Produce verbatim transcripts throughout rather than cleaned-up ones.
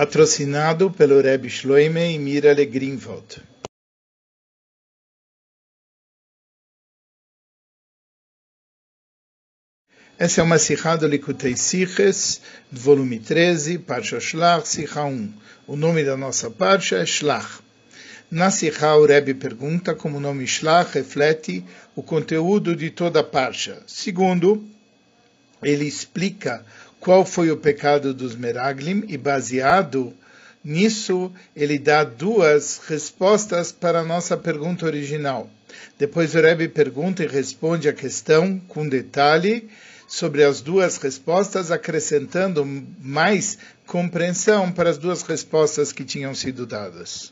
Patrocinado pelo Rebbe Shloimei Mirale Greenwald. Essa é uma Sihah do Likutei Sihes, volume treze, Parsha Shlach, Sihah um. O nome da nossa Parsha é Shlach. Na Sihah, o Rebbe pergunta como o nome Shlach reflete o conteúdo de toda a Parsha. Segundo, ele explica qual foi o pecado dos Meraglim e, baseado nisso, ele dá duas respostas para a nossa pergunta original. Depois o Rebbe pergunta e responde a questão com detalhe sobre as duas respostas, acrescentando mais compreensão para as duas respostas que tinham sido dadas.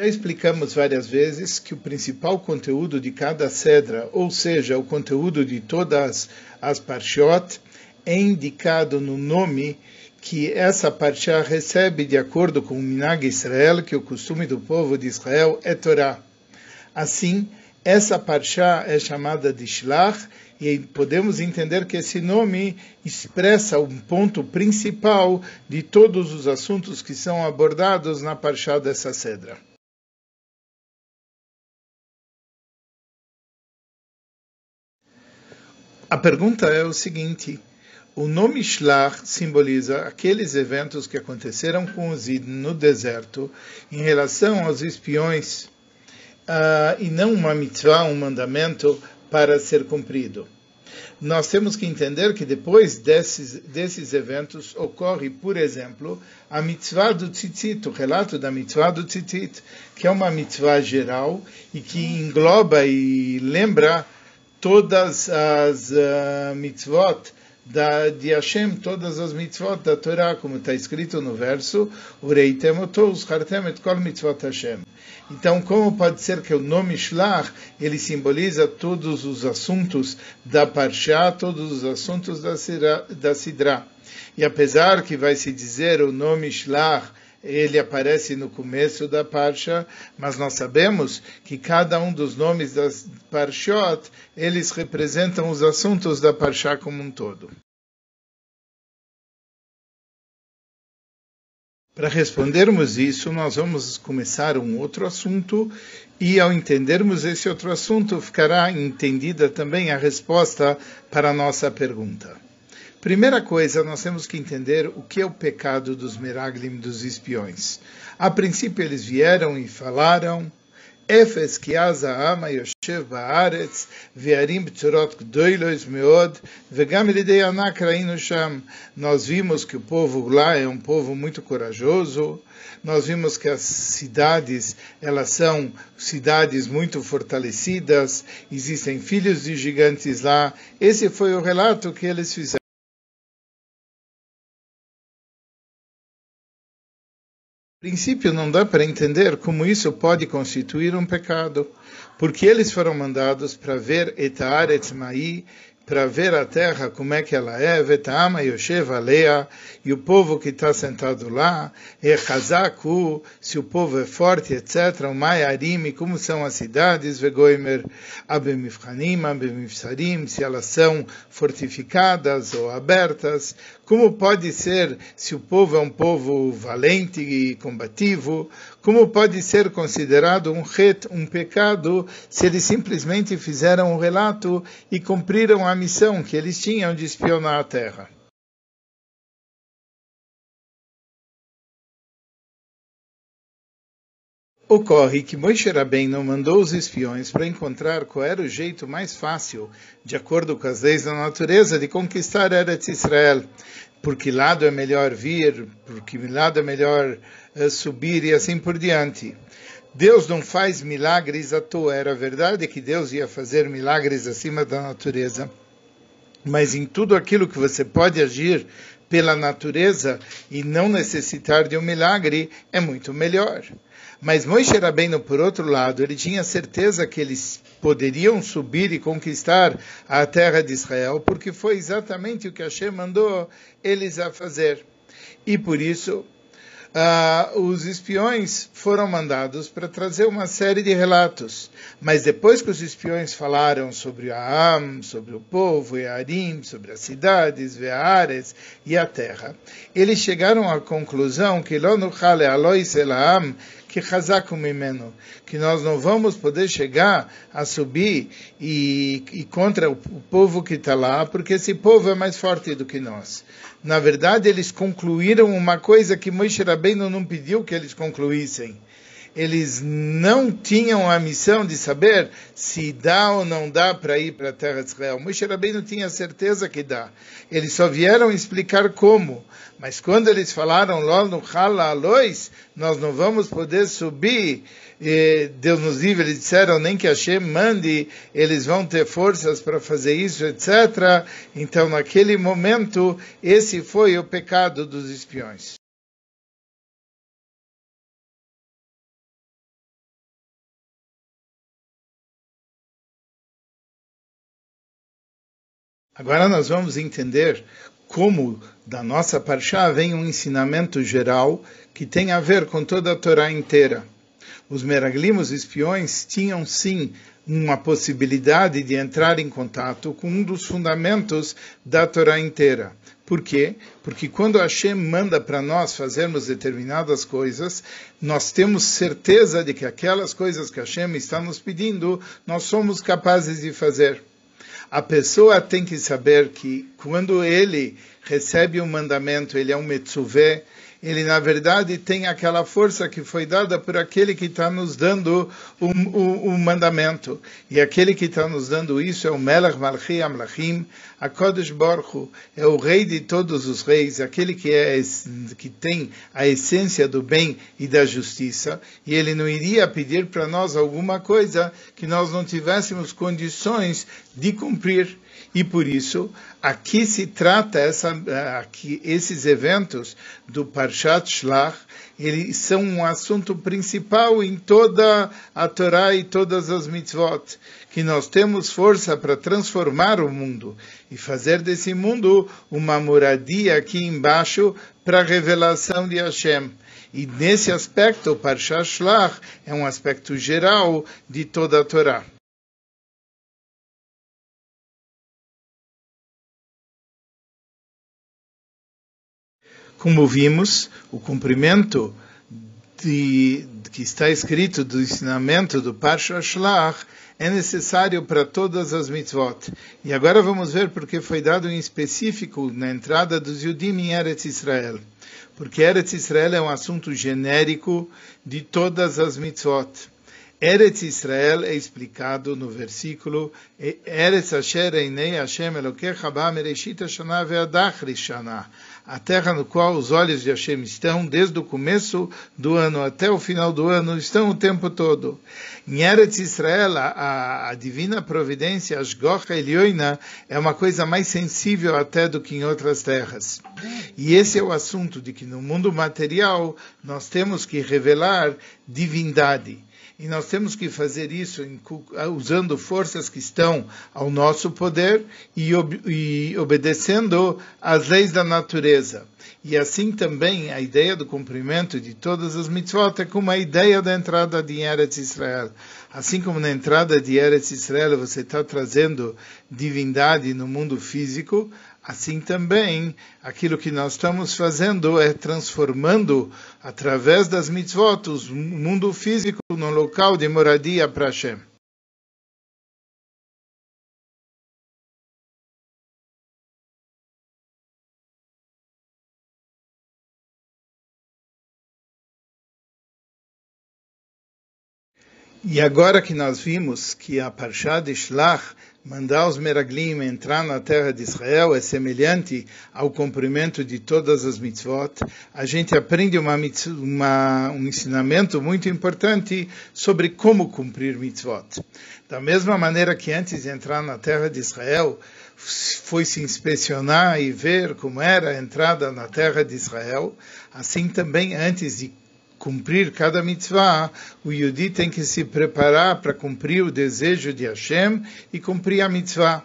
Já explicamos várias vezes que o principal conteúdo de cada Sedra, ou seja, o conteúdo de todas as Parshiot, é indicado no nome que essa Parshá recebe de acordo com o Minag Israel, que o costume do povo de Israel é Torá. Assim, essa Parshá é chamada de Shlach, e podemos entender que esse nome expressa um ponto principal de todos os assuntos que são abordados na Parshá dessa Sedra. A pergunta é o seguinte: o nome Shlach simboliza aqueles eventos que aconteceram com os Yidn no deserto em relação aos espiões, uh, e não uma mitzvah, um mandamento para ser cumprido. Nós temos que entender que depois desses, desses eventos ocorre, por exemplo, a mitzvah do Tzitzit, o relato da mitzvah do Tzitzit, que é uma mitzvah geral e que engloba e lembra todas as uh, mitzvot da, de Hashem, todas as mitzvot da Torá, como está escrito no verso, Ureitem oto uzchartem et kol mitzvot Hashem. Então, como pode ser que o nome Shlach, ele simboliza todos os assuntos da Parshá, todos os assuntos da, Sira, da Sidrá? E apesar que vai se dizer o nome Shlach, ele aparece no começo da Parsha, mas nós sabemos que cada um dos nomes das Parshiot, eles representam os assuntos da Parshá como um todo. Para respondermos isso, nós vamos começar um outro assunto, e ao entendermos esse outro assunto, ficará entendida também a resposta para a nossa pergunta. Primeira coisa, nós temos que entender o que é o pecado dos Meraglim, dos espiões. A princípio eles vieram e falaram, Efes ki aza ha'ama yoshev ba'aretz, ve'arim b'tzorot gdolos meod, ve'gam lidei anak ra'inu sham. Nós vimos que o povo lá é um povo muito corajoso, nós vimos que as cidades, elas são cidades muito fortalecidas, existem filhos de gigantes lá. Esse foi o relato que eles fizeram. A princípio, não dá para entender como isso pode constituir um pecado, porque eles foram mandados para ver Etaaretzmai, para ver a terra como é que ela é, e o povo que está sentado lá, e Chazaku, se o povo é forte, etcétera, o Mai Arim, como são as cidades, se elas são fortificadas ou abertas, como pode ser se o povo é um povo valente e combativo, como pode ser considerado um het, um pecado, se eles simplesmente fizeram um relato e cumpriram a missão que eles tinham de espionar a terra. Ocorre que Moshe Rabenu mandou os espiões para encontrar qual era o jeito mais fácil, de acordo com as leis da natureza, de conquistar Eretz Israel. Por que lado é melhor vir, por que lado é melhor uh, subir e assim por diante. Deus não faz milagres à toa. Era verdade que Deus ia fazer milagres acima da natureza. Mas em tudo aquilo que você pode agir pela natureza e não necessitar de um milagre, é muito melhor. Mas Moshe Rabenu, por outro lado, ele tinha certeza que eles poderiam subir e conquistar a terra de Israel, porque foi exatamente o que Hashem mandou eles a fazer. E por isso, uh, os espiões foram mandados para trazer uma série de relatos. Mas depois que os espiões falaram sobre a Am, sobre o povo, e a Arim, sobre as cidades, Veares e a terra, eles chegaram à conclusão que Lonuchale Alois Elaam, que Chazaku Mimeno, que nós não vamos poder chegar a subir e, e contra o, o povo que está lá, porque esse povo é mais forte do que nós. Na verdade, eles concluíram uma coisa que Moshe Rabenu não pediu que eles concluíssem. Eles não tinham a missão de saber se dá ou não dá para ir para a terra de Israel. Moshe Rabenu tinha certeza que dá. Eles só vieram explicar como. Mas quando eles falaram, nós não vamos poder subir, e Deus nos livre, eles disseram, nem que Hashem mande, eles vão ter forças para fazer isso, etcétera. Então, naquele momento, esse foi o pecado dos espiões. Agora nós vamos entender como da nossa parshá vem um ensinamento geral que tem a ver com toda a Torá inteira. Os Meraglim, os espiões, tinham sim uma possibilidade de entrar em contato com um dos fundamentos da Torá inteira. Por quê? Porque quando Hashem manda para nós fazermos determinadas coisas, nós temos certeza de que aquelas coisas que Hashem está nos pedindo, nós somos capazes de fazer. A pessoa tem que saber que quando ele recebe um mandamento, ele é um metzuvé, ele na verdade tem aquela força que foi dada por aquele que está nos dando o, o, o mandamento. E aquele que está nos dando isso é o Melech Malchi Amlachim, a Kodesh Baruch Hu, é o rei de todos os reis, aquele que, é, que tem a essência do bem e da justiça. E ele não iria pedir para nós alguma coisa que nós não tivéssemos condições de cumprir. E por isso, aqui se trata essa, aqui, esses eventos do Parshat Shlach, eles são um assunto principal em toda a Torá e todas as mitzvot, que nós temos força para transformar o mundo e fazer desse mundo uma moradia aqui embaixo para a revelação de Hashem. E nesse aspecto, o Parshat Shlach é um aspecto geral de toda a Torá. Como vimos, o cumprimento de, que está escrito do ensinamento do Parshat Shlach é necessário para todas as mitzvot. E agora vamos ver porque foi dado em específico na entrada dos Yudim em Eretz Israel. Porque Eretz Israel é um assunto genérico de todas as mitzvot. Eretz Israel é explicado no versículo Eretz Asher Einei Hashem Elokecha ba Mereshit Hashanah ve'adach Rishanah, a terra no qual os olhos de Hashem estão desde o começo do ano até o final do ano, estão o tempo todo. Em Eretz Israel, a, a divina providência, a Shgoha Elyona, é uma coisa mais sensível até do que em outras terras. E esse é o assunto de que no mundo material nós temos que revelar divindade. E nós temos que fazer isso usando forças que estão ao nosso poder e, ob- e obedecendo às leis da natureza. E assim também a ideia do cumprimento de todas as mitzvot é como a ideia da entrada de Eretz Israel. Assim como na entrada de Eretz Israel você está trazendo divindade no mundo físico, assim também, aquilo que nós estamos fazendo é transformando, através das mitzvot, o mundo físico num local de moradia para Hashem. E agora que nós vimos que a Parshá de Shlach, mandar os Meraglim entrar na terra de Israel, é semelhante ao cumprimento de todas as mitzvot, a gente aprende uma, uma, um ensinamento muito importante sobre como cumprir mitzvot. Da mesma maneira que antes de entrar na terra de Israel, foi se inspecionar e ver como era a entrada na terra de Israel, assim também antes de cumprir cada mitzvah, o Yehudi tem que se preparar para cumprir o desejo de Hashem e cumprir a mitzvah.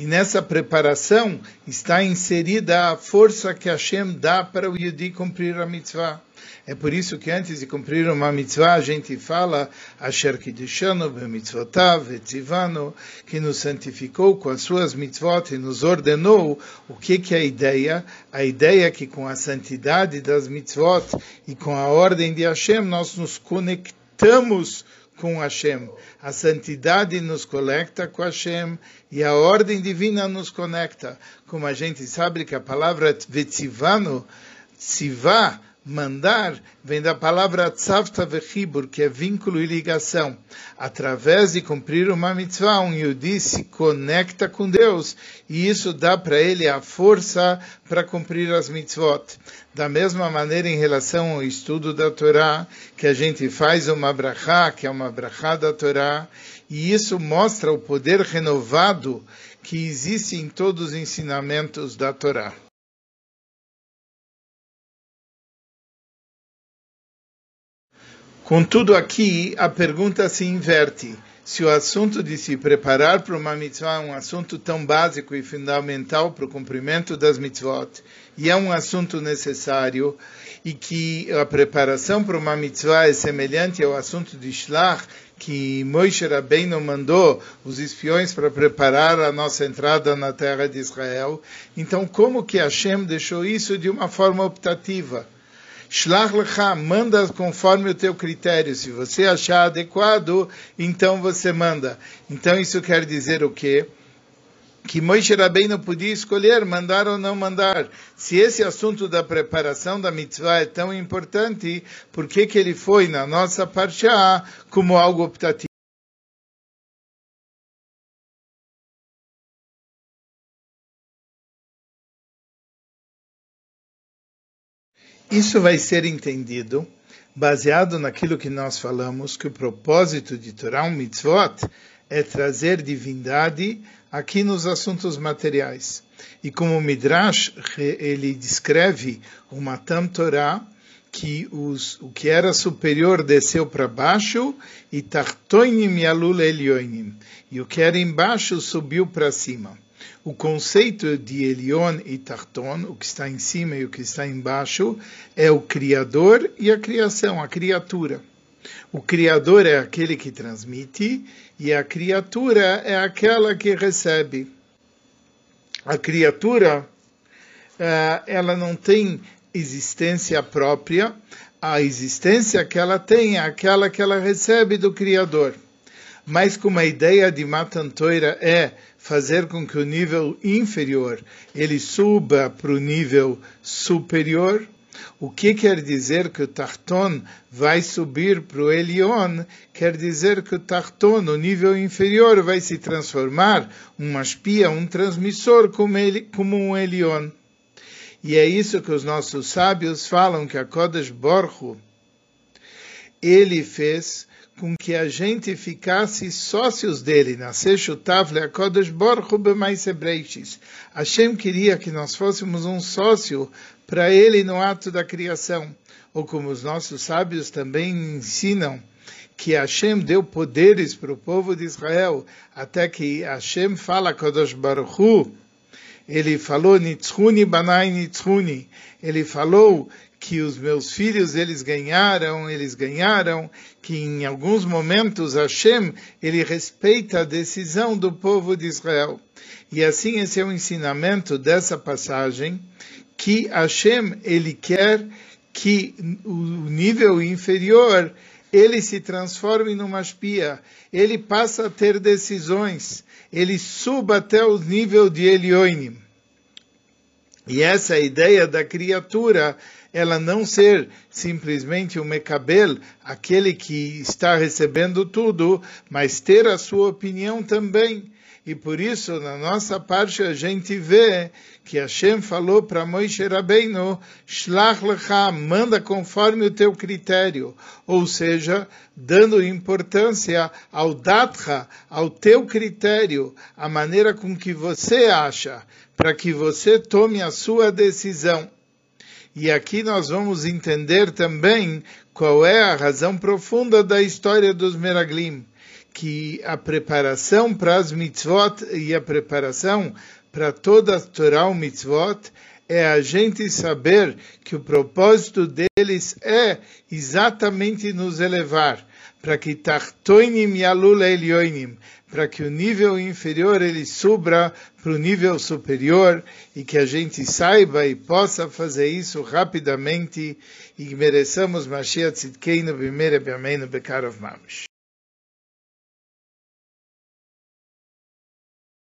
E nessa preparação está inserida a força que Hashem dá para o Yehudi cumprir a mitzvah. É por isso que antes de cumprir uma mitzvah, a gente fala Asher Kiddushanu b'mitzvotav etzivanu, que nos santificou com as suas mitzvot e nos ordenou. O que, que é a ideia? A ideia é que com a santidade das mitzvot e com a ordem de Hashem, nós nos conectamos com Hashem. A santidade nos conecta com Hashem e a ordem divina nos conecta. Como a gente sabe que a palavra vetzivanu, tzivá, mandar, vem da palavra tzavta vechibur, que é vínculo e ligação. Através de cumprir uma mitzvah, um Yehudi se conecta com Deus, e isso dá para ele a força para cumprir as mitzvot. Da mesma maneira, em relação ao estudo da Torá, que a gente faz uma brachá, que é uma brachá da Torá, e isso mostra o poder renovado que existe em todos os ensinamentos da Torá. Contudo, aqui a pergunta se inverte. Se o assunto de se preparar para uma mitzvah é um assunto tão básico e fundamental para o cumprimento das mitzvot, e é um assunto necessário, e que a preparação para uma mitzvah é semelhante ao assunto de Shlach, que Moshe Rabenu mandou os espiões para preparar a nossa entrada na terra de Israel, então como que Hashem deixou isso de uma forma optativa? Shlach lecha, manda conforme o teu critério. Se você achar adequado, então você manda. Então isso quer dizer o quê? Que Moshe Rabbeinu podia escolher mandar ou não mandar. Se esse assunto da preparação da mitzvah é tão importante, por que que ele foi na nossa parshá como algo optativo? Isso vai ser entendido baseado naquilo que nós falamos, que o propósito de Torá um mitzvot é trazer divindade aqui nos assuntos materiais. E como o Midrash ele descreve o Matan Torá, que os, o que era superior desceu para baixo, e Tartoinim Yalul Elionim, e o que era embaixo subiu para cima. O conceito de Elyon e Tarton, o que está em cima e o que está embaixo, é o Criador e a criação, a criatura. O Criador é aquele que transmite e a criatura é aquela que recebe. A criatura, ela não tem existência própria, a existência que ela tem é aquela que ela recebe do Criador. Mas como a ideia de Matan Torá é fazer com que o nível inferior ele suba para o nível superior, o que quer dizer que o Tarton vai subir para o Elyon? Quer dizer que o Tarton, o nível inferior, vai se transformar em uma espia, um transmissor como, ele, como um Elyon. E é isso que os nossos sábios falam, que a Kodesh Baruch Hu, ele fez com que a gente ficasse sócios dele, nascer chutavle a Kodesh Baruch Hu b'maaseh breichis. Hashem queria que nós fôssemos um sócio para ele no ato da criação. Ou como os nossos sábios também ensinam, que Hashem deu poderes para o povo de Israel, até que Hashem fala a Kodesh Baruch Hu, ele falou, Nitzchuni banai Nitzchuni, ele falou que os meus filhos, eles ganharam, eles ganharam, que em alguns momentos Hashem, ele respeita a decisão do povo de Israel. E assim esse é o ensinamento dessa passagem, que Hashem, ele quer que o nível inferior, ele se transforme numa espia, ele passa a ter decisões, ele suba até o nível de Elionim. E essa ideia da criatura, ela não ser simplesmente o mecabel, aquele que está recebendo tudo, mas ter a sua opinião também. E por isso, na nossa parte, a gente vê que Hashem falou para Moshe Rabbeinu, Shlach lecha, manda conforme o teu critério. Ou seja, dando importância ao datcha, ao teu critério, a maneira com que você acha, para que você tome a sua decisão. E aqui nós vamos entender também qual é a razão profunda da história dos Meraglim, que a preparação para as mitzvot e a preparação para toda a Torá, o mitzvot, é a gente saber que o propósito deles é exatamente nos elevar, para que Tachtoinim Yalul Elioinim, para que o nível inferior ele suba para o nível superior, e que a gente saiba e possa fazer isso rapidamente, e mereçamos Mashiach Tzitkei no primeiro e bem no Bekarov Mamish.